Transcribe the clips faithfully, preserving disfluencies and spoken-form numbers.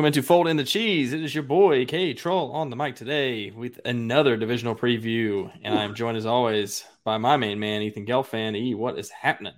Welcome into Fold in the Cheese. It is your boy, K Troll, on the mic today with another divisional preview. And I'm joined, as always, by my main man, Ethan Gelfand. E, what is happening?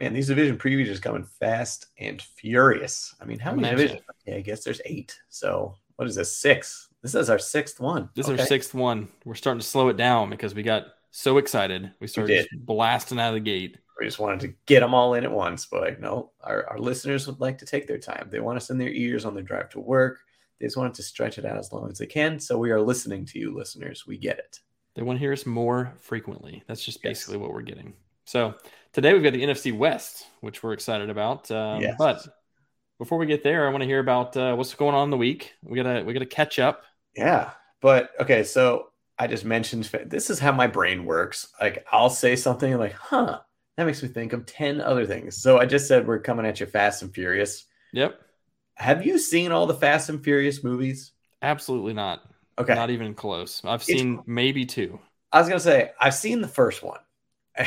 Man, these division previews are coming fast and furious. I mean, how many divisions? Yeah, I guess there's eight. So what is this, six? This is our sixth one. This okay. is our sixth one. We're starting to slow it down because we got so excited. We started we just blasting out of the gate. We just wanted to get them all in at once, but like, no, our, our listeners would like to take their time. They want us in their ears on their drive to work. They just want to stretch it out as long as they can. So we are listening to you, listeners. We get it. They want to hear us more frequently. That's just basically yes. what we're getting. So today we've got the N F C West, which we're excited about. Um, yes. But before we get there, I want to hear about uh, what's going on in the week. We gotta we gotta catch up. Yeah, but okay. So I just mentioned this is how my brain works. Like I'll say something and like, huh. That makes me think of ten other things. So I just said we're coming at you fast and furious. Yep. Have you seen all the Fast and Furious movies? Absolutely not. Okay. Not even close. I've it's, seen maybe two. I was going to say, I've seen the first one.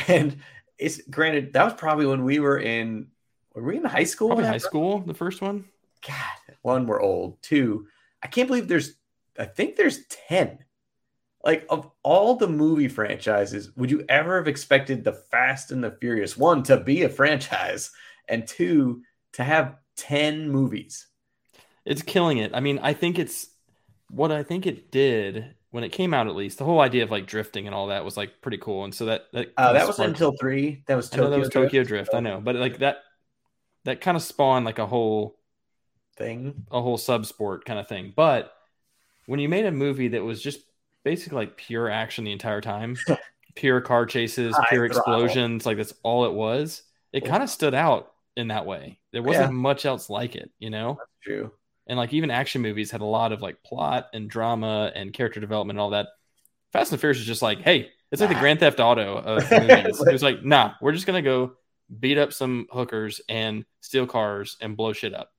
And it's granted, that was probably when we were in, were we in high school? Probably high school, the first one. God, one, we're old. Two, I can't believe there's, I think there's ten. Like, of all the movie franchises, would you ever have expected the Fast and the Furious, one, to be a franchise, and two, to have ten movies? It's killing it. I mean, I think it's what I think it did when it came out, at least. The whole idea of, like, drifting and all that was, like, pretty cool. And so that... that, uh, that wasn't until three. That was Tokyo Drift. That was Tokyo Drift, I know. But, like, that that kind of spawned, like, a whole... thing? A whole sub-sport kind of thing. But when you made a movie that was just basically like pure action the entire time, pure car chases, pure explosions, like that's all it was. It kind of stood out in that way. There wasn't yeah. much else like it, you know? That's true. And like even action movies had a lot of like plot and drama and character development and all that. Fast and Furious is just like, hey, it's like nah. the Grand Theft Auto of movies. It was like, nah, we're just gonna go beat up some hookers and steal cars and blow shit up.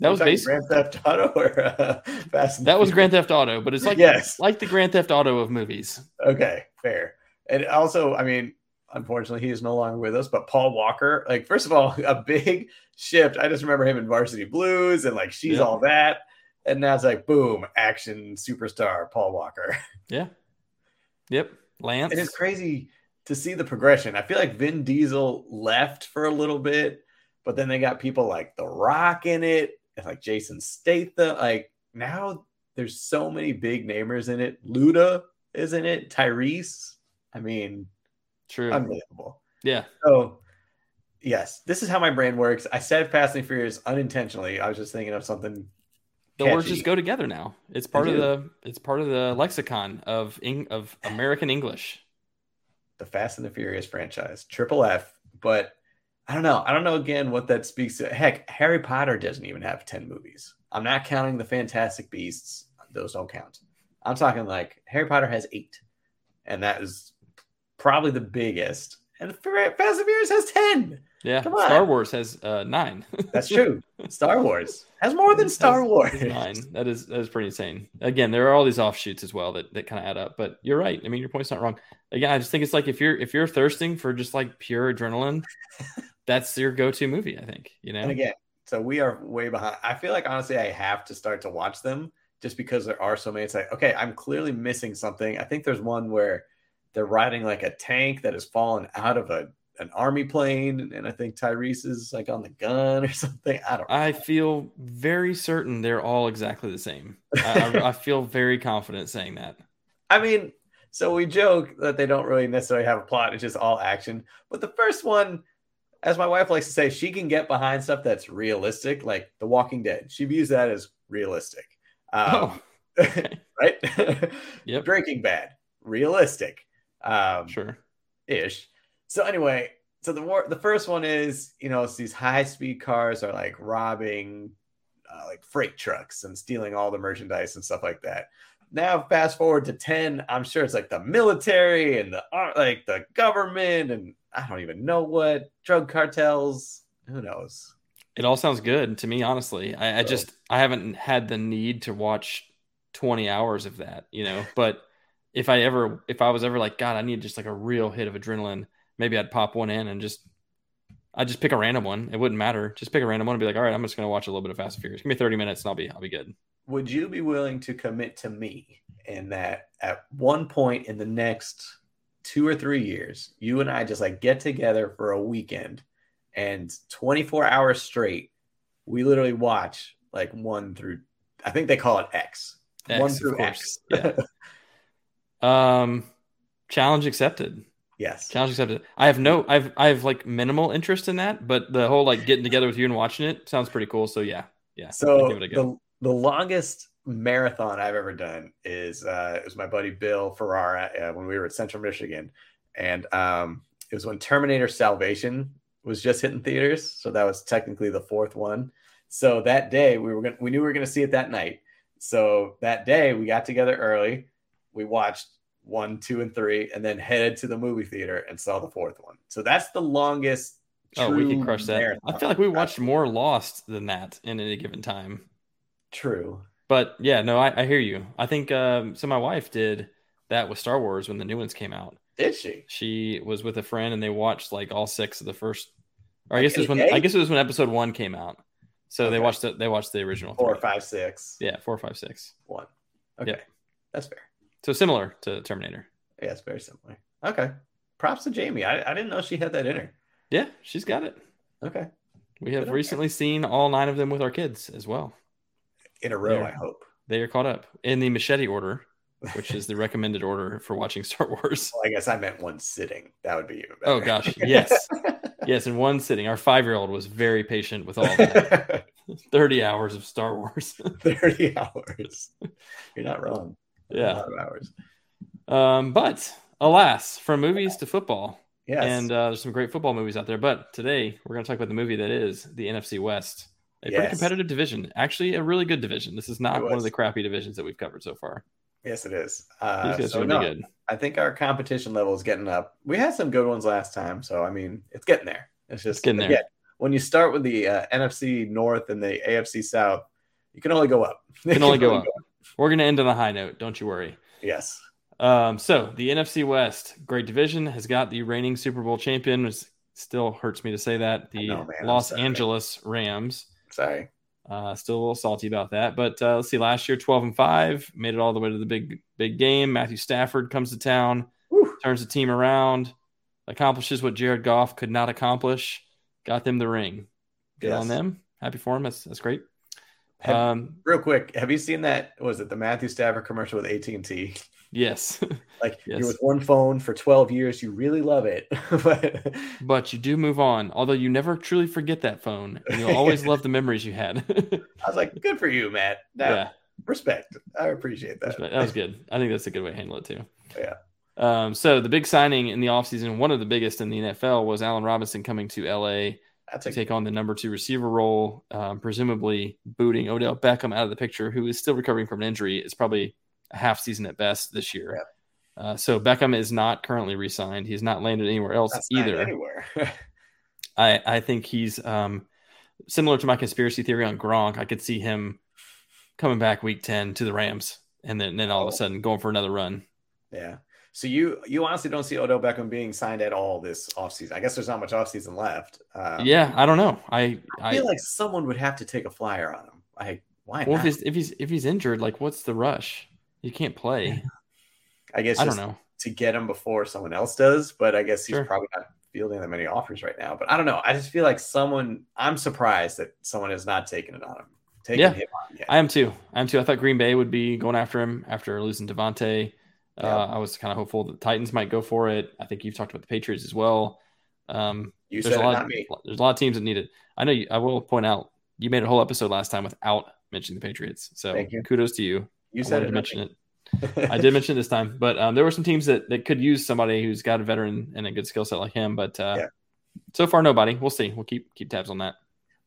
That was basically Grand Theft Auto or uh, Fast and That Furious. Was Grand Theft Auto, but it's like yes. like the Grand Theft Auto of movies. Okay, fair. And also, I mean, unfortunately, he is no longer with us, but Paul Walker, like, first of all, a big shift. I just remember him in Varsity Blues and like She's yeah. All That. And now it's like, boom, action superstar Paul Walker. Yeah. Yep. Lance. And it's crazy to see the progression. I feel like Vin Diesel left for a little bit, but then they got people like The Rock in it. It's like Jason Statham. Like now there's so many big namers in it. Luda is in it. Tyrese. I mean, true. Unbelievable. Yeah. So yes, this is how my brain works. I said Fast and Furious unintentionally. I was just thinking of something. The catchy. Words just go together now. It's part of the it's part of the lexicon of Eng- of American English. The Fast and the Furious franchise, triple F, but I don't know. I don't know, again, what that speaks to. Heck, Harry Potter doesn't even have ten movies. I'm not counting the Fantastic Beasts. Those don't count. I'm talking like Harry Potter has eight, and that is probably the biggest. And Fast and Furious has ten. Yeah, come on. Star Wars has uh, nine. That's true. Star Wars has more than Star has, Wars. Nine. That is that is pretty insane. Again, there are all these offshoots as well that, that kind of add up. But you're right. I mean, your point's not wrong. Again, I just think it's like if you're if you're thirsting for just like pure adrenaline, that's your go-to movie, I think. You know. And again, so we are way behind. I feel like honestly, I have to start to watch them just because there are so many. It's like, okay, I'm clearly missing something. I think there's one where they're riding like a tank that has fallen out of a. an army plane, and I think Tyrese is like on the gun or something. I don't know. I feel very certain they're all exactly the same. I, I, I feel very confident saying that. I mean, so we joke that they don't really necessarily have a plot. It's just all action. But the first one, as my wife likes to say, she can get behind stuff that's realistic, like The Walking Dead. She views that as realistic. Um, oh. Okay. Right? Yep. Breaking Bad. Realistic. Um, sure. Ish. So anyway, so the war, the first one is, you know, it's these high-speed cars are like robbing uh, like freight trucks and stealing all the merchandise and stuff like that. Now fast forward to ten, I'm sure it's like the military and the like the government and I don't even know what, drug cartels, who knows. It all sounds good to me, honestly. I, I just I haven't had the need to watch twenty hours of that, you know, but if I ever if I was ever like, God, I need just like a real hit of adrenaline. Maybe I'd pop one in and just I just pick a random one. It wouldn't matter. Just pick a random one and be like, all right, I'm just going to watch a little bit of Fast and Furious. Give me thirty minutes and I'll be, I'll be good. Would you be willing to commit to me in that at one point in the next two or three years, you and I just like get together for a weekend and twenty-four hours straight, we literally watch like one through, I think they call it X. X one through X. Yeah. um, challenge accepted. Yes. Challenge accepted. I have no, I've, I have like minimal interest in that, but the whole like getting together with you and watching it sounds pretty cool. So yeah. Yeah. So give it a go. The, the longest marathon I've ever done is, uh, it was my buddy Bill Ferrara uh, when we were at Central Michigan. And um, it was when Terminator Salvation was just hitting theaters. So that was technically the fourth one. So that day we were going we knew we were going to see it that night. So that day we got together early. We watched one, two, and three, and then headed to the movie theater and saw the fourth one. So that's the longest. Oh, we can crush that. Marathon. I feel like we watched more Lost than that in any given time. True. But yeah, no, I, I hear you. I think um, so my wife did that with Star Wars when the new ones came out. Did she? She was with a friend and they watched like all six of the first, or I guess okay, it was when okay. I guess it was when episode one came out. So okay. they watched the, they watched the original. Four, three. five, six. Yeah, four, five, six. One. Okay. Yep. That's fair. So similar to Terminator. Yeah, it's very similar. Okay. Props to Jamie. I, I didn't know she had that in her. Yeah, she's got it. Okay. We have recently seen all nine of them with our kids as well. In a row, They're, I hope. They are caught up in the machete order, which is the recommended order for watching Star Wars. Well, I guess I meant one sitting. That would be even better. Oh, gosh. Yes. Yes, in one sitting. Our five-year-old was very patient with all that. thirty hours of Star Wars. thirty hours. You're not wrong. Yeah. Hours. Um, but alas, from movies to football. Yes. And uh, there's some great football movies out there. But today we're going to talk about the movie that is the N F C West. A yes. pretty competitive division. Actually, a really good division. This is not one of the crappy divisions that we've covered so far. Yes, it is. Uh, These guys so are no, good. I think our competition level is getting up. We had some good ones last time. So, I mean, it's getting there. It's just it's getting there. Yeah, when you start with the uh, N F C North and the A F C South, you can only go up. You can only go up. We're going to end on a high note. Don't you worry. Yes. Um, so the N F C West, great division, has got the reigning Super Bowl champion. It still hurts me to say that. The know, man, Los Angeles Rams. Sorry. Uh, still a little salty about that. But uh, let's see. Last year, twelve and five, made it all the way to the big, big game. Matthew Stafford comes to town, Woo. turns the team around, accomplishes what Jared Goff could not accomplish, got them the ring. Good yes. on them. Happy for him. That's, that's great. Have, um, real quick, have you seen that? Was it the Matthew Stafford commercial with A T and T? Yes. Like yes. you're with one phone for twelve years. You really love it. but, but you do move on. Although you never truly forget that phone. And you'll always love the memories you had. I was like, good for you, Matt. Now, yeah. Respect. I appreciate that. Respect. That was good. I think that's a good way to handle it too. Yeah. Um, so the big signing in the offseason, one of the biggest in the N F L, was Allen Robinson coming to L A That's to a- take on the number two receiver role, um, presumably booting Odell Beckham out of the picture, who is still recovering from an injury. It's probably a half season at best this year. Yeah. Uh, so Beckham is not currently re-signed. He's not landed anywhere else That's either. Anywhere. I, I think he's um, similar to my conspiracy theory on Gronk. I could see him coming back week ten to the Rams and then, and then all oh. of a sudden going for another run. Yeah. So you you honestly don't see Odell Beckham being signed at all this offseason. I guess there's not much offseason left. Um, yeah, I don't know. I, I feel I, like someone would have to take a flyer on him. Like, why well, not? If he's, if he's if he's injured, like, what's the rush? You can't play. I guess I don't know to get him before someone else does, but I guess he's sure. probably not fielding that many offers right now. But I don't know. I just feel like someone. I'm surprised that someone has not taken it on him. Taken yeah, him on yet. I am too. I am too. I thought Green Bay would be going after him after losing Devontae. Uh, yeah. I was kind of hopeful that the Titans might go for it. I think you've talked about the Patriots as well. Um, you said a lot, it, not me. There's a lot of teams that need it. I know. You, I will point out you made a whole episode last time without mentioning the Patriots. So kudos to you. You I said it, to mention it. I did mention it this time, but um, there were some teams that, that could use somebody who's got a veteran and a good skill set like him. But uh, yeah. so far, nobody. We'll see. We'll keep keep tabs on that.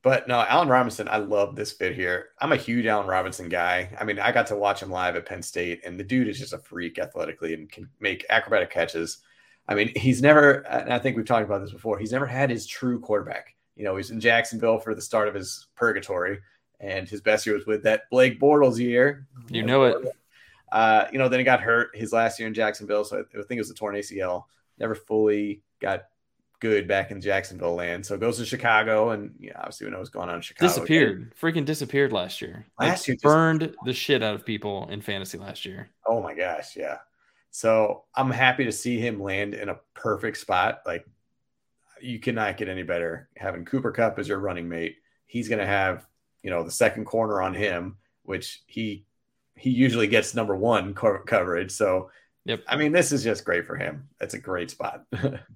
But no, Allen Robinson. I love this fit here. I'm a huge Allen Robinson guy. I mean, I got to watch him live at Penn State, and the dude is just a freak athletically and can make acrobatic catches. I mean, he's never. And I think we've talked about this before. He's never had his true quarterback. You know, he's in Jacksonville for the start of his purgatory. And his best year was with that Blake Bortles year. You know it. Uh, you know, then he got hurt his last year in Jacksonville. So I think it was a torn A C L. Never fully got good back in Jacksonville land. So goes to Chicago, and yeah, obviously we know what's going on in Chicago. Disappeared. Again. Freaking disappeared last year. Last year burned the shit out of people in fantasy last year. Oh my gosh, yeah. So I'm happy to see him land in a perfect spot. Like, you cannot get any better having Cooper Kupp as your running mate. He's going to have, you know, the second corner on him, which he he usually gets number one co- coverage. So, yep. I mean, this is just great for him. It's a great spot.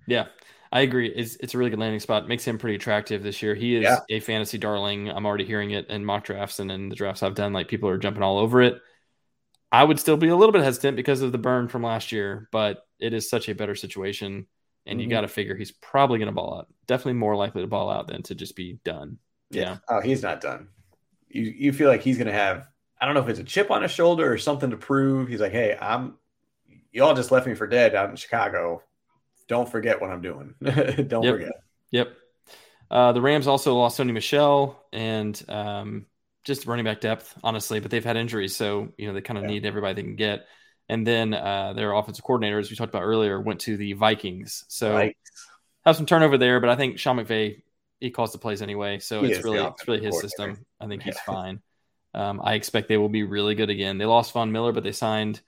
Yeah, I agree. It's it's a really good landing spot. It makes him pretty attractive this year. He is yeah. a fantasy darling. I'm already hearing it in mock drafts and in the drafts I've done. Like, people are jumping all over it. I would still be a little bit hesitant because of the burn from last year, but it is such a better situation. And mm-hmm. you got to figure he's probably going to ball out. Definitely more likely to ball out than to just be done. Yeah. yeah. Oh, he's not done. You you feel like he's going to have, I don't know if it's a chip on his shoulder or something to prove. He's like, hey, I'm, y'all just left me for dead out in Chicago. Don't forget what I'm doing. don't yep. forget. Yep. Uh, the Rams also lost Sonny Michel and um, just running back depth, honestly, but they've had injuries. So, you know, they kind of yeah. need everybody they can get. And then uh, their offensive coordinator, as we talked about earlier, went to the Vikings. So right. have some turnover there, but I think Sean McVay, he calls the plays anyway. So he it's really it's really his system. I think he's yeah. fine. Um, I expect they will be really good again. They lost Von Miller, but they signed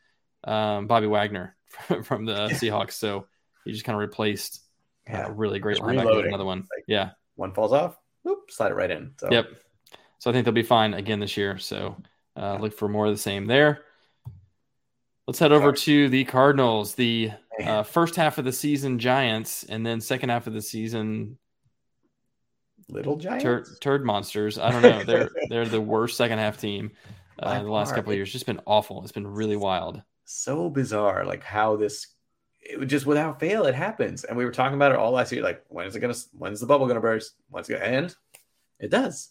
um, Bobby Wagner from, from the yeah. Seahawks. So he just kind of replaced yeah. a really great linebacker with another one. Like, yeah. One falls off, whoop, slide it right in. So. Yep. So I think they'll be fine again this year. So uh, look for more of the same there. Let's head over to the Cardinals, the uh, first half of the season Giants, and then second half of the season Little Giants, tur- turd monsters. I don't know. They're they're the worst second half team uh, in the last couple of years. It's just been awful. It's been really wild. So bizarre, like how this it just without fail it happens. And we were talking about it all last year. Like, when is it gonna? When's the bubble gonna burst? When's it gonna end? It does.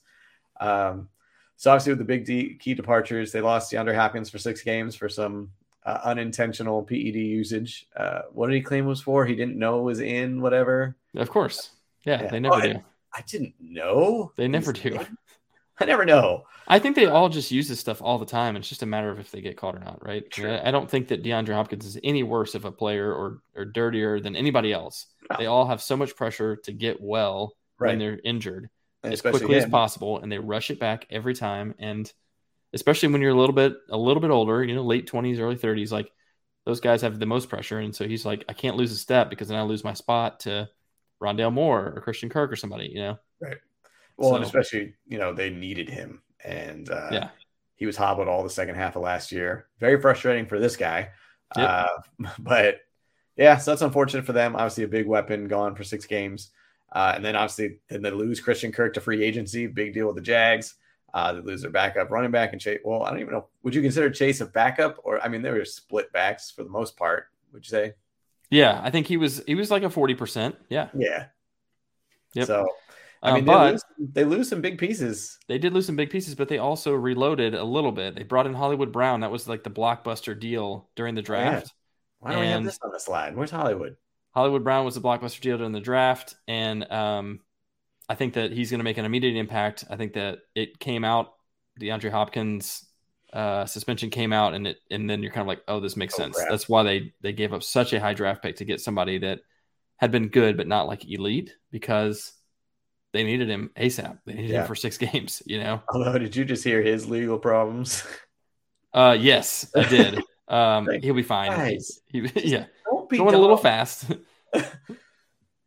Um, so obviously with the big D, key departures, they lost DeAndre Hopkins for six games for some. Uh, unintentional P E D usage. Uh, what did he claim was for? He didn't know was in whatever. Of course. Yeah, yeah. they never oh, do. I, I didn't know. They never do. Done. I never know. I think they all just use this stuff all the time. It's just a matter of if they get caught or not, right? Sure. I, I don't think that DeAndre Hopkins is any worse of a player or or dirtier than anybody else. No. They all have so much pressure to get well right. when they're injured and as quickly him. as possible, and they rush it back every time. And especially when you're a little bit, a little bit older, you know, late twenties, early thirties, like those guys have the most pressure. And so he's like, I can't lose a step because then I lose my spot to Rondale Moore or Christian Kirk or somebody, you know? Right. Well, so, and especially, you know, they needed him and uh, yeah. he was hobbled all the second half of last year. Very frustrating for this guy. Yep. Uh, but yeah, so that's unfortunate for them. Obviously a big weapon gone for six games. Uh, and then obviously then they lose Christian Kirk to free agency, big deal with the Jags. Uh, they lose their backup running back and Chase. Well, I don't even know. Would you consider Chase a backup? Or, I mean, they were split backs for the most part, would you say? Yeah, I think he was he was like a forty percent. Yeah. Yeah. Yep. So, I um, mean, they, but lose, they lose some big pieces. They did lose some big pieces, but they also reloaded a little bit. They brought in Hollywood Brown. That was like the blockbuster deal during the draft. Yeah. Why don't and we have this on the slide? Where's Hollywood? Hollywood Brown was the blockbuster deal during the draft. And, um, I think that he's going to make an immediate impact. I think that it came out, DeAndre Hopkins uh, suspension came out, and it, and then you're kind of like, oh, this makes oh, sense. Crap. That's why they, they gave up such a high draft pick to get somebody that had been good, but not like elite, because they needed him ASAP. They needed yeah. him for six games, you know? Although, did you just hear his legal problems? Uh, yes, I did. Um, like, he'll be fine. He, he, yeah. Don't be Going dumb. a little fast.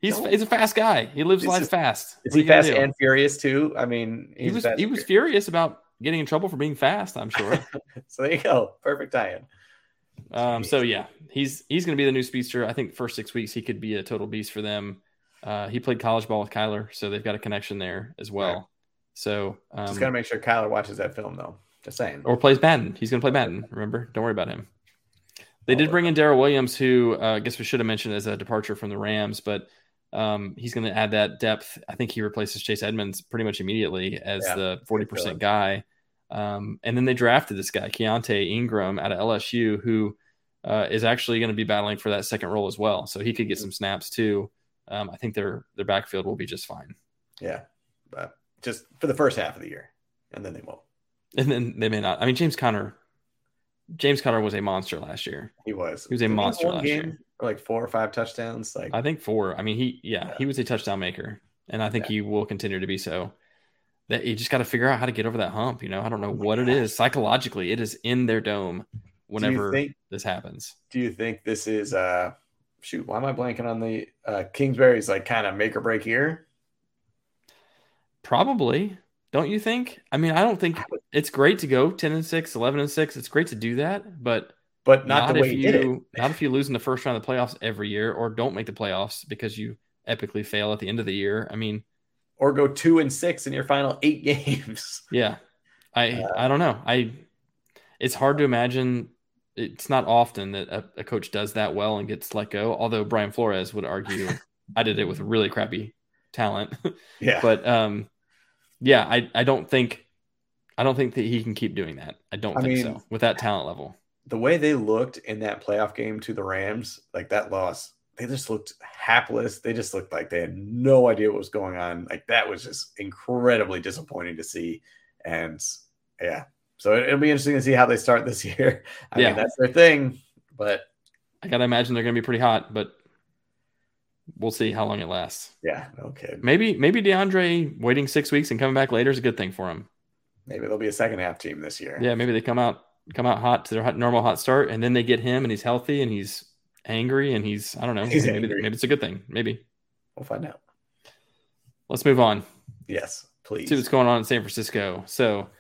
He's no. he's a fast guy. He lives life fast. Is what he fast and furious too? I mean, he was he was furious about getting in trouble for being fast, I'm sure. So there you go, perfect tie-in. Um, so yeah, he's he's going to be the new speedster. I think first six weeks he could be a total beast for them. Uh, he played college ball with Kyler, so they've got a connection there as well. Right. So um, just got to make sure Kyler watches that film though. Just saying. Or plays Madden. He's going to play Madden. Remember, don't worry about him. They oh, did bring in Darrell Williams, who uh, I guess we should have mentioned as a departure from the Rams, but. Um, he's going to add that depth. I think he replaces Chase Edmonds pretty much immediately as yeah, the forty percent guy. Um, and then they drafted this guy, Keontae Ingram, out of L S U, who uh, is actually going to be battling for that second role as well. So he could get some snaps too. Um, I think their their backfield will be just fine. Yeah, but just for the first half of the year, and then they won't. And then they may not. I mean, James Conner James Conner was a monster last year. He was. He was a Didn't monster last game, year. Like four or five touchdowns. Like I think four. I mean, he yeah, yeah. he was a touchdown maker, and I think yeah. he will continue to be so. That you just got to figure out how to get over that hump. You know, I don't know oh what gosh. it is psychologically. It is in their dome whenever think, this happens. Do you think this is uh shoot? Why am I blanking on the uh, Kingsbury's like kind of make or break year? Probably. Don't you think? I mean, I don't think it's great to go ten and six, eleven and six. It's great to do that, but but not, not the way you did it. Not if you lose in the first round of the playoffs every year, or don't make the playoffs because you epically fail at the end of the year. I mean, or go two and six in your final eight games. Yeah, I uh, I don't know. I it's hard to imagine. It's not often that a, a coach does that well and gets let go. Although Brian Flores would argue, I did it with really crappy talent. Yeah, but um. Yeah, I, I don't think I don't think that he can keep doing that. I don't I think mean, so with that talent level. The way they looked in that playoff game to the Rams, like that loss, they just looked hapless. They just looked like they had no idea what was going on. Like that was just incredibly disappointing to see. And yeah, so it, it'll be interesting to see how they start this year. I yeah. mean, that's their thing, but I gotta imagine they're gonna be pretty hot, but we'll see how long it lasts. Yeah. Okay. Maybe, maybe DeAndre waiting six weeks and coming back later is a good thing for him. Maybe there'll be a second half team this year. Yeah. Maybe they come out, come out hot to their hot, normal hot start, and then they get him and he's healthy and he's angry and he's, I don't know. He's maybe, maybe it's a good thing. Maybe we'll find out. Let's move on. Yes, please. Let's see what's going on in San Francisco. So,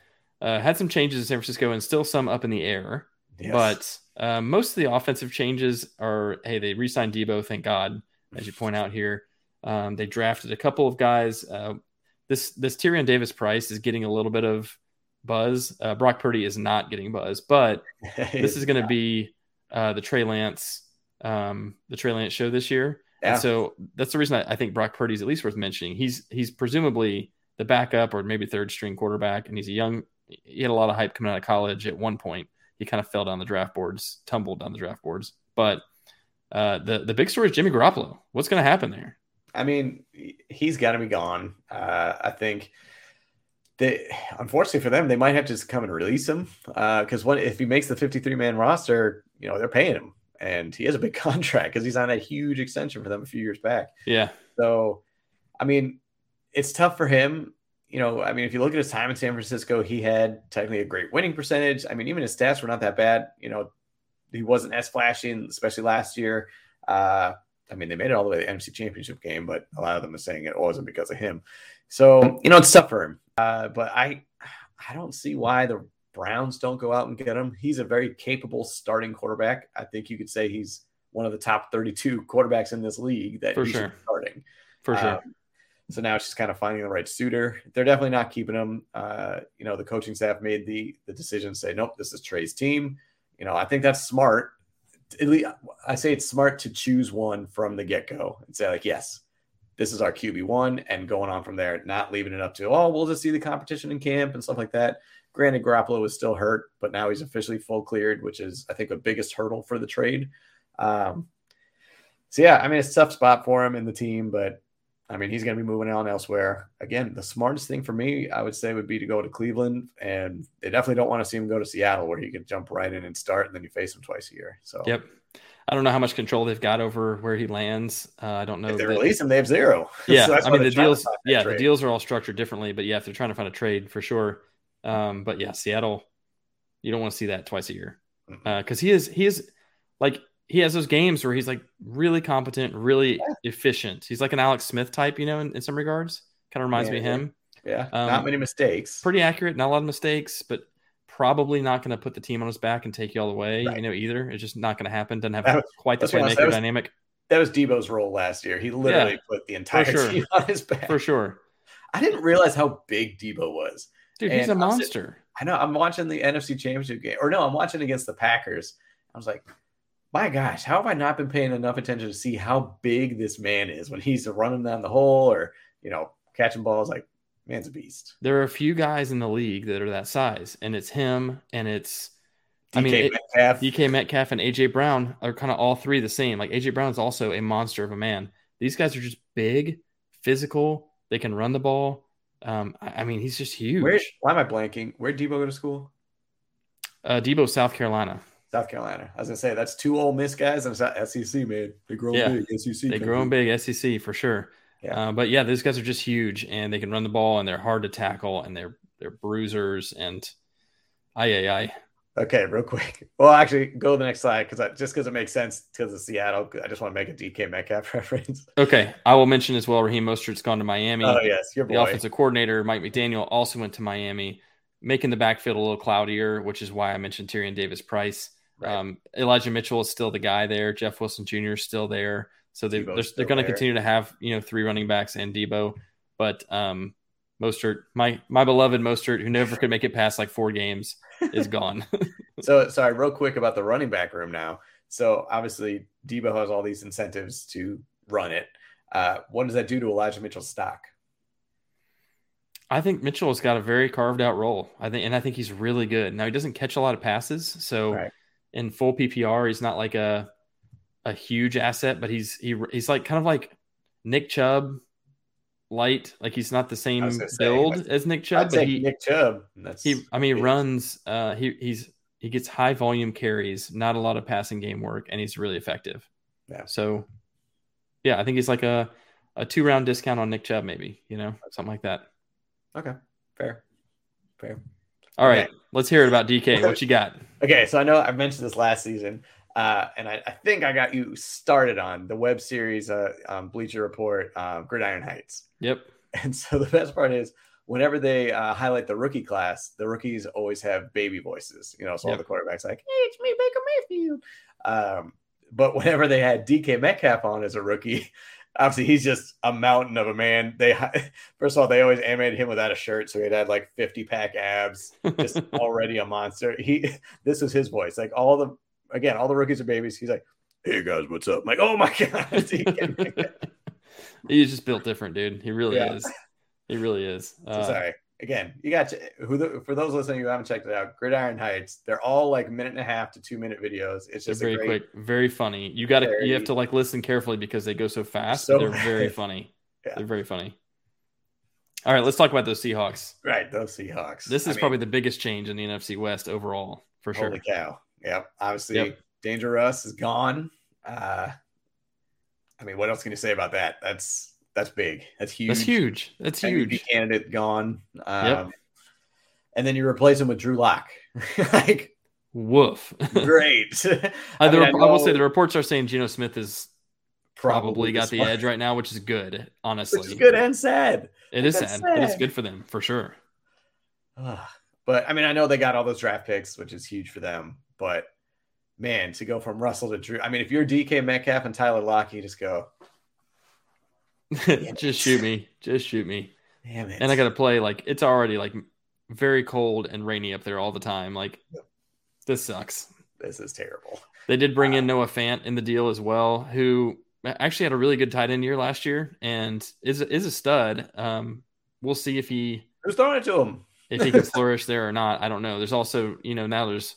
uh, had some changes in San Francisco and still some up in the air, yes. but, uh, most of the offensive changes are, hey, they re-signed Deebo. Thank God. As you point out here, um, they drafted a couple of guys. Uh, this this Tyrion Davis Price is getting a little bit of buzz. Uh, Brock Purdy is not getting buzz, but this is going to be uh, the Trey Lance um, the Trey Lance show this year. Yeah. And so that's the reason I, I think Brock Purdy is at least worth mentioning. He's he's presumably the backup or maybe third string quarterback, and he's a young. He had a lot of hype coming out of college. At one point, he kind of fell down the draft boards, tumbled down the draft boards, but. Uh, the, the big story is Jimmy Garoppolo. What's going to happen there? I mean, he's got to be gone. Uh, I think that, unfortunately for them, they might have to just come and release him because uh, what if he makes the fifty-three man roster, you know, they're paying him. And he has a big contract because he's on a huge extension for them a few years back. Yeah. So, I mean, it's tough for him. You know, I mean, if you look at his time in San Francisco, he had technically a great winning percentage. I mean, even his stats were not that bad, you know. He wasn't as flashy, especially last year. Uh, I mean, they made it all the way to the N F C Championship game, but a lot of them are saying it wasn't because of him. So, you know, it's tough for him. Uh, but I I don't see why the Browns don't go out and get him. He's a very capable starting quarterback. I think you could say he's one of the top thirty-two quarterbacks in this league that he's sure. starting. For sure. Um, so now it's just kind of finding the right suitor. They're definitely not keeping him. Uh, you know, the coaching staff made the, the decision to say, nope, this is Trey's team. You know, I think that's smart. At least I say it's smart to choose one from the get-go and say, like, yes, this is our Q B one and going on from there, not leaving it up to, oh, we'll just see the competition in camp and stuff like that. Granted, Garoppolo was still hurt, but now he's officially full cleared, which is, I think, the biggest hurdle for the trade. Um, so, yeah, I mean, it's a tough spot for him in the team, but, I mean, he's going to be moving on elsewhere. Again, the smartest thing for me, I would say, would be to go to Cleveland, and they definitely don't want to see him go to Seattle where he can jump right in and start, and then you face him twice a year. So, yep. I don't know how much control they've got over where he lands. Uh, I don't know. If they that, release him, they have zero. Yeah, so that's I mean, the deals yeah, trade. the deals are all structured differently, but, yeah, if they're trying to find a trade, for sure. Um, but, yeah, Seattle, you don't want to see that twice a year because uh, he is he is, like – he has those games where he's like really competent, really yeah. efficient. He's like an Alex Smith type, you know, in, in some regards. Kind of reminds yeah, me of him. Yeah. Um, not many mistakes. Pretty accurate. Not a lot of mistakes, but probably not going to put the team on his back and take you all the way, right. you know, either. It's just not going to happen. Doesn't have was, quite the playmaker that was, dynamic. That was Deebo's role last year. He literally yeah, put the entire sure. team on his back. For sure. I didn't realize how big Deebo was. Dude, and he's a monster. I know. I'm watching the N F C Championship game. Or no, I'm watching against the Packers. I was like, my gosh, how have I not been paying enough attention to see how big this man is when he's running down the hole or, you know, catching balls? Like, man's a beast. There are a few guys in the league that are that size, and it's him, and it's D K I mean, Metcalf. It, D K Metcalf and A J Brown are kind of all three the same. Like, A J Brown is also a monster of a man. These guys are just big, physical. They can run the ball. Um, I, I mean, he's just huge. Where, why am I blanking? Where did Deebo go to school? Uh, Deebo, South Carolina. South Carolina. I was going to say, that's two Ole Miss guys. And it's S E C, man. They grow yeah. big, S E C. They grow big, S E C, for sure. Yeah. Uh, but, yeah, these guys are just huge, and they can run the ball, and they're hard to tackle, and they're they're bruisers, and aye, aye, aye. Okay, real quick. Well, actually, go to the next slide, because I, just because it makes sense because of Seattle. I just want to make a D K Metcalf reference. Okay, I will mention as well, Raheem Mostert's gone to Miami. Oh, yes, your boy. The offensive coordinator, Mike McDaniel, also went to Miami, making the backfield a little cloudier, which is why I mentioned Tyrion Davis-Price. Right. Um, Elijah Mitchell is still the guy there. Jeff Wilson Junior is still there. So they, they're, they're going to continue to have, you know, three running backs and Deebo. But um, Mostert, my my beloved Mostert, who never could make it past like four games, is gone. So, sorry, real quick about the running back room now. So, obviously, Deebo has all these incentives to run it. Uh, what does that do to Elijah Mitchell's stock? I think Mitchell has got a very carved out role. I think, and I think he's really good. Now, he doesn't catch a lot of passes. So, right. in full P P R, he's not like a a huge asset, but he's he he's like kind of like Nick Chubb. Light, like he's not the same build say, as Nick Chubb, I'd but he, Nick Chubb. That's he, I mean, he runs. Uh, he he's he gets high volume carries, not a lot of passing game work, and he's really effective. Yeah. So, yeah, I think he's like a a two round discount on Nick Chubb, maybe, you know, something like that. Okay, fair, fair. All right, okay. Let's hear it about D K. What you got? Okay, so I know I mentioned this last season, uh, and I, I think I got you started on the web series, uh, um, Bleacher Report, uh, Gridiron Heights. Yep. And so the best part is whenever they uh, highlight the rookie class, the rookies always have baby voices. You know, so yep. all the quarterbacks like, hey, it's me, Baker Mayfield. Um, but whenever they had D K Metcalf on as a rookie, obviously he's just a mountain of a man. They First of all, they always animated him without a shirt, so he'd had like fifty-pack abs, just already a monster. He This was his voice. Like all the, again, all the rookies are babies. He's like, hey, guys, what's up? I'm like, oh, my God, D K Metcalf. He's just built different, dude. He really yeah. is. He really is. Uh, so sorry. Again, you got to, who the, for those listening who haven't checked it out, Gridiron Heights. They're all like minute and a half to two minute videos. It's just very great, quick, very funny. You got to you have to like listen carefully because they go so fast. So they're fast. very funny. Yeah. They're very funny. All right, let's talk about those Seahawks. Right, those Seahawks. This is I mean, probably the biggest change in the N F C West overall, for sure. Holy cow! Yep. Obviously, yep. Danger Russ is gone. Uh, I mean, what else can you say about that? That's that's big. That's huge. That's huge. That's huge. M V P candidate gone. Um, yep. And then you replace him with Drew Locke. Like, woof. Great. I, I, mean, I, know, I will say the reports are saying Geno Smith is probably, probably got the, the edge right now, which is good, honestly. Which is good and sad. It and is sad. sad. It is good for them, for sure. But, I mean, I know they got all those draft picks, which is huge for them. But, man, to go from Russell to Drew. I mean, if you're D K Metcalf and Tyler Locke, you just go... just shoot me. Just shoot me. Damn it. And I got to play like it's already like very cold and rainy up there all the time. Like yep. this sucks. This is terrible. They did bring uh, in Noah Fant in the deal as well, who actually had a really good tight end year last year and is, is a stud. Um, we'll see if he who's throwing it to him, if he can flourish there or not. I don't know. There's also, you know, now there's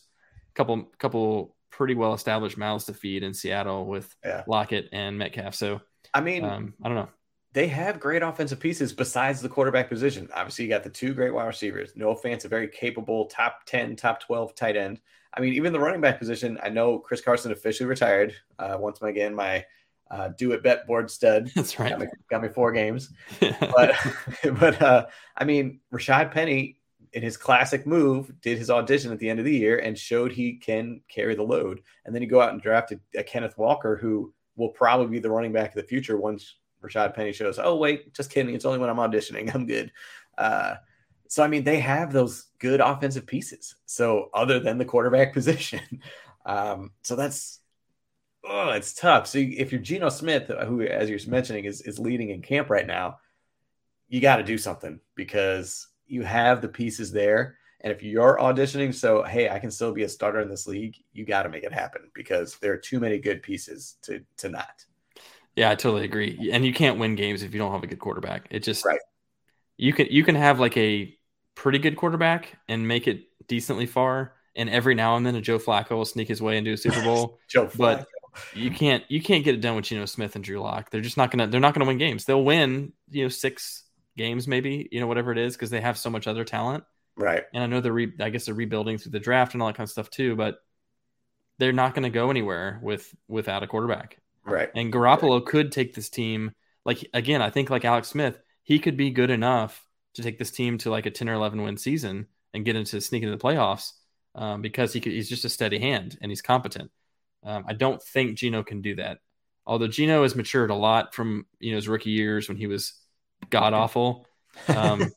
a couple, couple pretty well-established mouths to feed in Seattle with yeah. Lockett and Metcalf. So, I mean, um, I don't know. They have great offensive pieces besides the quarterback position. Obviously, you got the two great wide receivers. Noah Fant's a very capable top ten, top twelve tight end. I mean, even the running back position, I know Chris Carson officially retired. Uh, once again, my uh, do-it bet board stud. That's right. Got me, got me four games. but, but uh, I mean, Rashad Penny, in his classic move, did his audition at the end of the year and showed he can carry the load. And then you go out and draft a, a Kenneth Walker, who will probably be the running back of the future once – Rashad Penny shows, oh, wait, just kidding. It's only when I'm auditioning. I'm good. Uh, so, I mean, they have those good offensive pieces. So other than the quarterback position. Um, so that's, oh, it's tough. So you, if you're Geno Smith, who, as you're mentioning, is, is leading in camp right now, you got to do something because you have the pieces there. And if you're auditioning, so, hey, I can still be a starter in this league, you got to make it happen because there are too many good pieces to to not. Yeah, I totally agree. And you can't win games if you don't have a good quarterback. It just right. you can you can have like a pretty good quarterback and make it decently far. And every now and then a Joe Flacco will sneak his way into a Super Bowl. Joe but Flacco. you can't you can't get it done with Geno Smith and Drew Locke. They're just not gonna they're not gonna win games. They'll win, you know, six games maybe, you know, whatever it is, because they have so much other talent. Right. And I know they're, re- I guess they're rebuilding through the draft and all that kind of stuff too, but they're not going to go anywhere with, without a quarterback. Right. And Garoppolo right. could take this team. Like, again, I think like Alex Smith, he could be good enough to take this team to like a ten or eleven win season and get into sneak into the playoffs um, because he could, he's just a steady hand and he's competent. Um, I don't think Geno can do that. Although Geno has matured a lot from, you know, his rookie years when he was god awful. Um,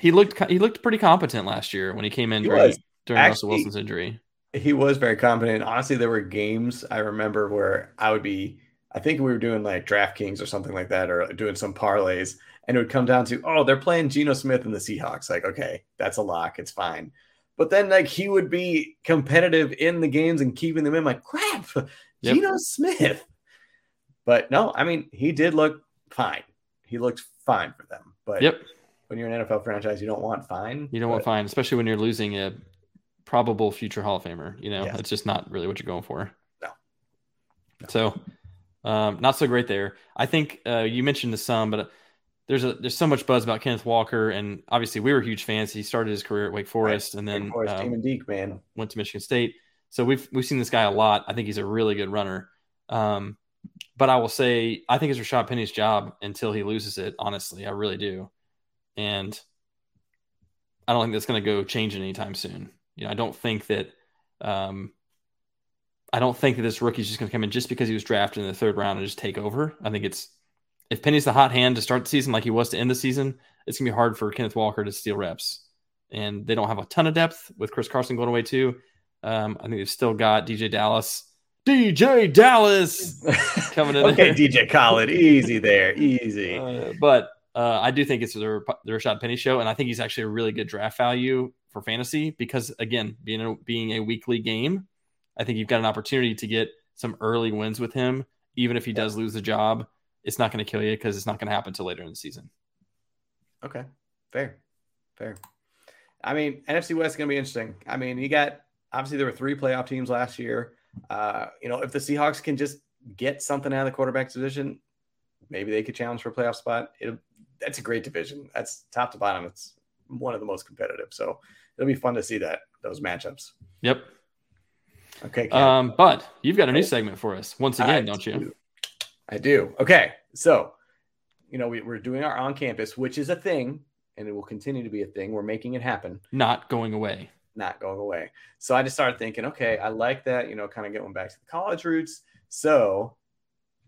he looked he looked pretty competent last year when he came in he during, during Actually, Russell Wilson's injury. He was very competent. Honestly, there were games I remember where I would be, I think we were doing like DraftKings or something like that, or doing some parlays, and it would come down to, oh, they're playing Geno Smith and the Seahawks. Like, okay, that's a lock. It's fine. But then like he would be competitive in the games and keeping them in. Like, crap, yep. Geno Smith. But no, I mean, he did look fine. He looked fine for them. But yep. when you're an N F L franchise, you don't want fine. You don't but... want fine, especially when you're losing a probable future Hall of Famer. You know, yeah. That's just not really what you're going for. No. no. So um, not so great there. I think uh, you mentioned the sum, but there's a there's so much buzz about Kenneth Walker. And obviously we were huge fans. He started his career at Wake Forest right. and then Wake Forest, um, team and Deke, man. Went to Michigan State. So we've, we've seen this guy a lot. I think he's a really good runner. Um, But I will say, I think it's Rashad Penny's job until he loses it, honestly. I really do. And I don't think that's going to go change anytime soon. You know, I don't think that um, I don't think that this rookie is just going to come in just because he was drafted in the third round and just take over. I think it's if Penny's the hot hand to start the season like he was to end the season, it's going to be hard for Kenneth Walker to steal reps. And they don't have a ton of depth with Chris Carson going away too. Um, I think they've still got D J Dallas. D J Dallas coming in. Okay, there. D J Khaled, easy there, easy. Uh, but uh, I do think it's the, the Rashad Penny show, and I think he's actually a really good draft value for fantasy because, again, being a, being a weekly game, I think you've got an opportunity to get some early wins with him. Even if he does lose the job, it's not going to kill you because it's not going to happen until later in the season. Okay, fair, fair. I mean, N F C West is going to be interesting. I mean, you got obviously there were three playoff teams last year. Uh, you know, if the Seahawks can just get something out of the quarterback position, maybe they could challenge for a playoff spot. It'll, that's a great division. That's top to bottom. It's one of the most competitive. So it'll be fun to see that, those matchups. Yep. Okay. Ken. Um, but you've got a new segment for us once again, I don't do. you? I do. Okay. So, you know, we, we're doing our on campus, which is a thing and it will continue to be a thing. We're making it happen. Not going away. Not going away. So I just started thinking, okay, I like that, you know, kind of getting back to the college roots. So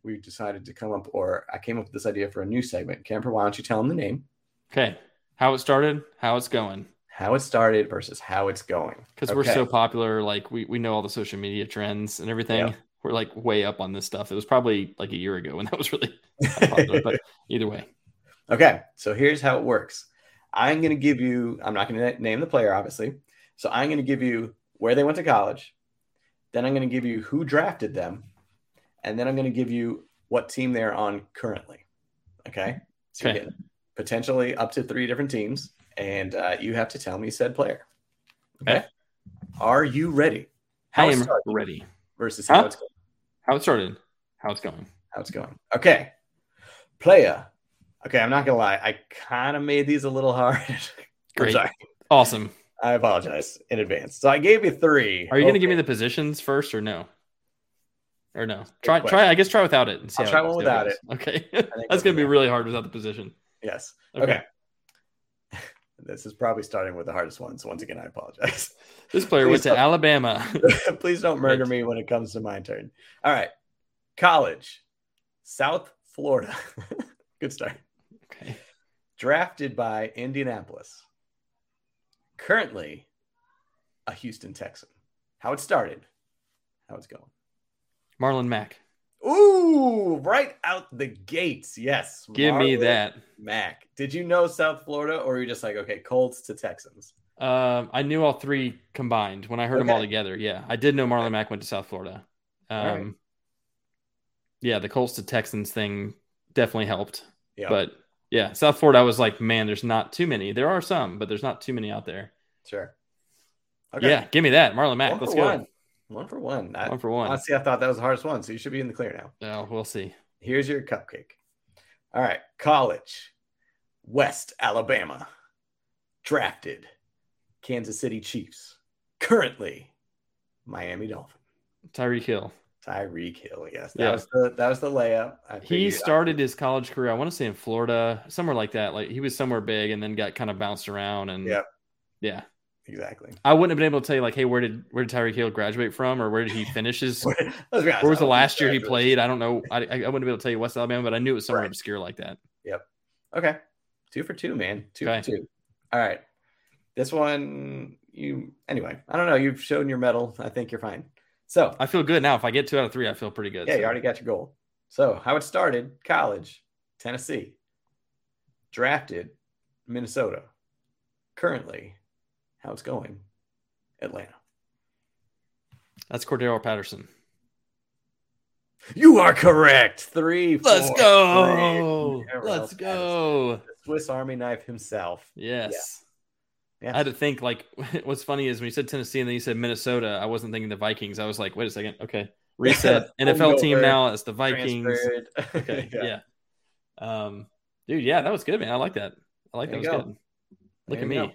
we decided to come up, or I came up with this idea for a new segment. Kemper, why don't you tell them the name? Okay. How it started, how it's going. How it started versus how it's going. Because okay. we're so popular. Like we, we know all the social media trends and everything. Yep. We're like way up on this stuff. It was probably like a year ago when that was really popular, but either way. Okay. So here's how it works. I'm going to give you, I'm not going to name the player, obviously. So I'm going to give you where they went to college. Then I'm going to give you who drafted them. And then I'm going to give you what team they're on currently. Okay. So okay. You're getting potentially up to three different teams. And uh, you have to tell me said player. Okay. okay. Are you ready? How I am ready. Versus how huh? it's going. How it started. How it's going. How it's going. Okay. Player. Okay. I'm not going to lie. I kind of made these a little hard. Great. Sorry. Awesome. I apologize in advance. So I gave you three. Are you okay. going to give me the positions first or no? Or no? Try, try. I guess try without it. And see I'll try one without it. Okay. That's going to be really hard without the position. Yes. Okay. okay. This is probably starting with the hardest one. So once again, I apologize. This player went to Alabama. Please don't murder me when it comes to my turn. All right. College. South Florida. Good start. Okay. Drafted by Indianapolis. Currently, a Houston Texan. How it started, how it's going. Marlon Mack. Ooh, right out the gates. Yes. Give Marlon me that. Mack. Did you know South Florida, or were you just like, okay, Colts to Texans? Um, I knew all three combined when I heard okay. them all together. Yeah, I did know Marlon Mack went to South Florida. Um, right. Yeah, the Colts to Texans thing definitely helped. Yeah. But yeah, South Florida, I was like, man, there's not too many. There are some, but there's not too many out there. Sure. Okay. Yeah, give me that. Marlon Mack, let's go. One. one for one. I, one for one. Honestly, I thought that was the hardest one, so you should be in the clear now. Oh, we'll see. Here's your cupcake. All right, college, West Alabama, drafted Kansas City Chiefs. Currently, Miami Dolphins. Tyreek Hill. Tyreek Hill, yes. That yeah. was the that was the layup. I he started out. his college career, I want to say in Florida, somewhere like that. Like he was somewhere big and then got kind of bounced around and yep. yeah. Exactly. I wouldn't have been able to tell you like, hey, where did where did Tyreek Hill graduate from or where did he finish his where, was where was the last year he played? I don't know. I I wouldn't be able to tell you West Alabama, but I knew it was somewhere right. obscure like that. Yep. Okay. Two for two, man. Two okay. for two. All right. This one you anyway, I don't know. You've shown your medal. I think you're fine. So I feel good now. If I get two out of three, I feel pretty good. Yeah, so. You already got your goal. So how it started, college, Tennessee, drafted, Minnesota, currently. How it's going, Atlanta. That's Cordero Patterson. You are correct. Three. Let's four, go. Three. Let's Patterson. Go. The Swiss Army knife himself. Yes. Yeah. Yeah. I had to think. Like, what's funny is when you said Tennessee and then you said Minnesota, I wasn't thinking the Vikings. I was like, wait a second. Okay, reset. N F L team now. It's the Vikings. Okay. yeah. yeah. Um, dude. Yeah, that was good, man. I like that. I like there that. Was go. Good. Look there at me. Go.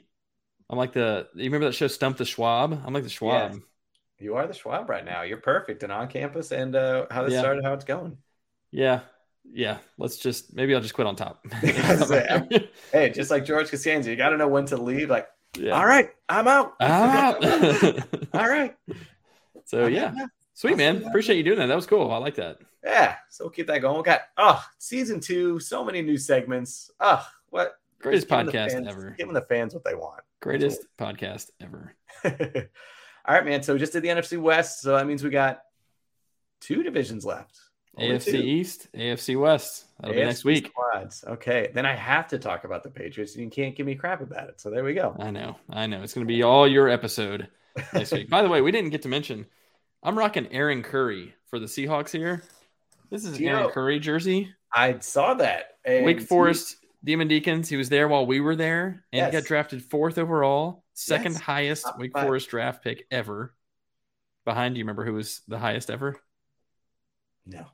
I'm like the, you remember that show Stump the Schwab? I'm like the Schwab. Yeah. You are the Schwab right now. You're perfect and on campus and uh, how this yeah. started, how it's going. Yeah. Yeah. Let's just, maybe I'll just quit on top. Hey, just like George Costanza, you got to know when to leave. Like, yeah. all right, I'm out. I'm out. all right. So I'm yeah. Out. Sweet, man. Appreciate you doing that. That was cool. I like that. Yeah. So we'll keep that going. We got, oh, season two, so many new segments. Oh, what? Greatest podcast fans, ever. Giving the fans what they want. Greatest cool. podcast ever. All right, man. So we just did the N F C West. So that means we got two divisions left. Only A F C two. East, A F C West. That'll A F C be next week. Squads. Okay. Then I have to talk about the Patriots. You can't give me crap about it. So there we go. I know. I know. It's going to be all your episode next week. By the way, we didn't get to mention, I'm rocking Aaron Curry for the Seahawks here. This is an Aaron know, Curry jersey. I saw that. And Wake Forest. He- Demon Deacons, he was there while we were there and yes. got drafted fourth overall, second yes. highest Top Wake five. Forest draft pick ever. Behind, do you remember who was the highest ever? No.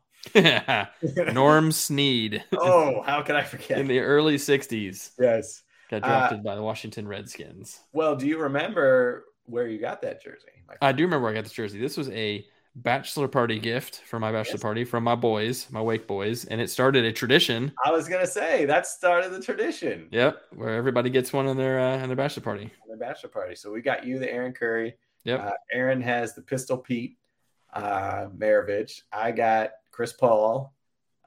Norm Snead. Oh, how could I forget? In the early sixties. Yes. Got drafted uh, by the Washington Redskins. Well, do you remember where you got that jersey? I do remember where I got this jersey. This was a bachelor party gift for my bachelor yes. party from my boys, my Wake boys, and it started a tradition. I was gonna say that started the tradition. Yep, where everybody gets one on their uh, on their bachelor party. On their bachelor party. So we got you, the Aaron Curry. Yep. Uh, Aaron has the Pistol Pete uh, Maravich. I got Chris Paul.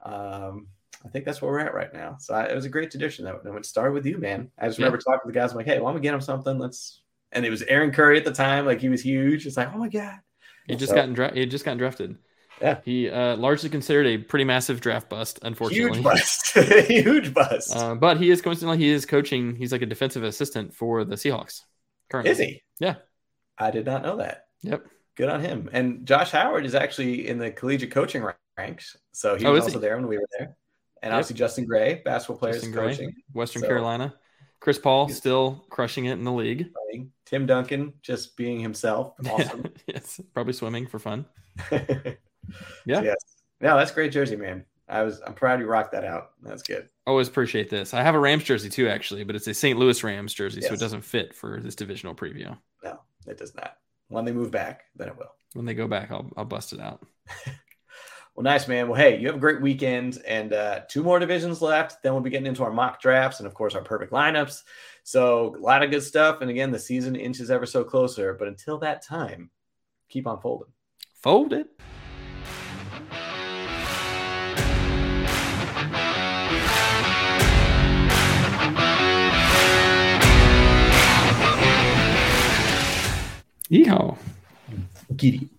Um, I think that's where we're at right now. So I, it was a great tradition that it started with you, man. I just yep. remember talking to the guys. I'm like, hey, well, I'm gonna get him something. Let's. And it was Aaron Curry at the time. Like he was huge. It's like, oh my god. He just so, gotten dra- he just gotten drafted. Yeah. He uh, largely considered a pretty massive draft bust, unfortunately. Huge bust. Huge bust. Uh, but he is coincidentally he is coaching, he's like a defensive assistant for the Seahawks currently. Is he? Yeah. I did not know that. Yep. Good on him. And Josh Howard is actually in the collegiate coaching ranks. So he oh, was also he? there when we were there. And yep. obviously Justin Gray, basketball players coaching. Western so. Carolina. Chris Paul still crushing it in the league. Tim Duncan just being himself. Awesome. yes, probably swimming for fun. yeah. Yes. No, that's great jersey, man. I was I'm proud you rocked that out. That's good. Always appreciate this. I have a Rams jersey too, actually, but it's a Saint Louis Rams jersey, yes. so it doesn't fit for this divisional preview. No, it does not. When they move back, then it will. When they go back, I'll I'll bust it out. Well, nice, man. Well, hey, you have a great weekend and uh, two more divisions left. Then we'll be getting into our mock drafts and, of course, our perfect lineups. So a lot of good stuff. And, again, the season inches ever so closer. But until that time, keep on folding. Fold it. Yeehaw. Giddy.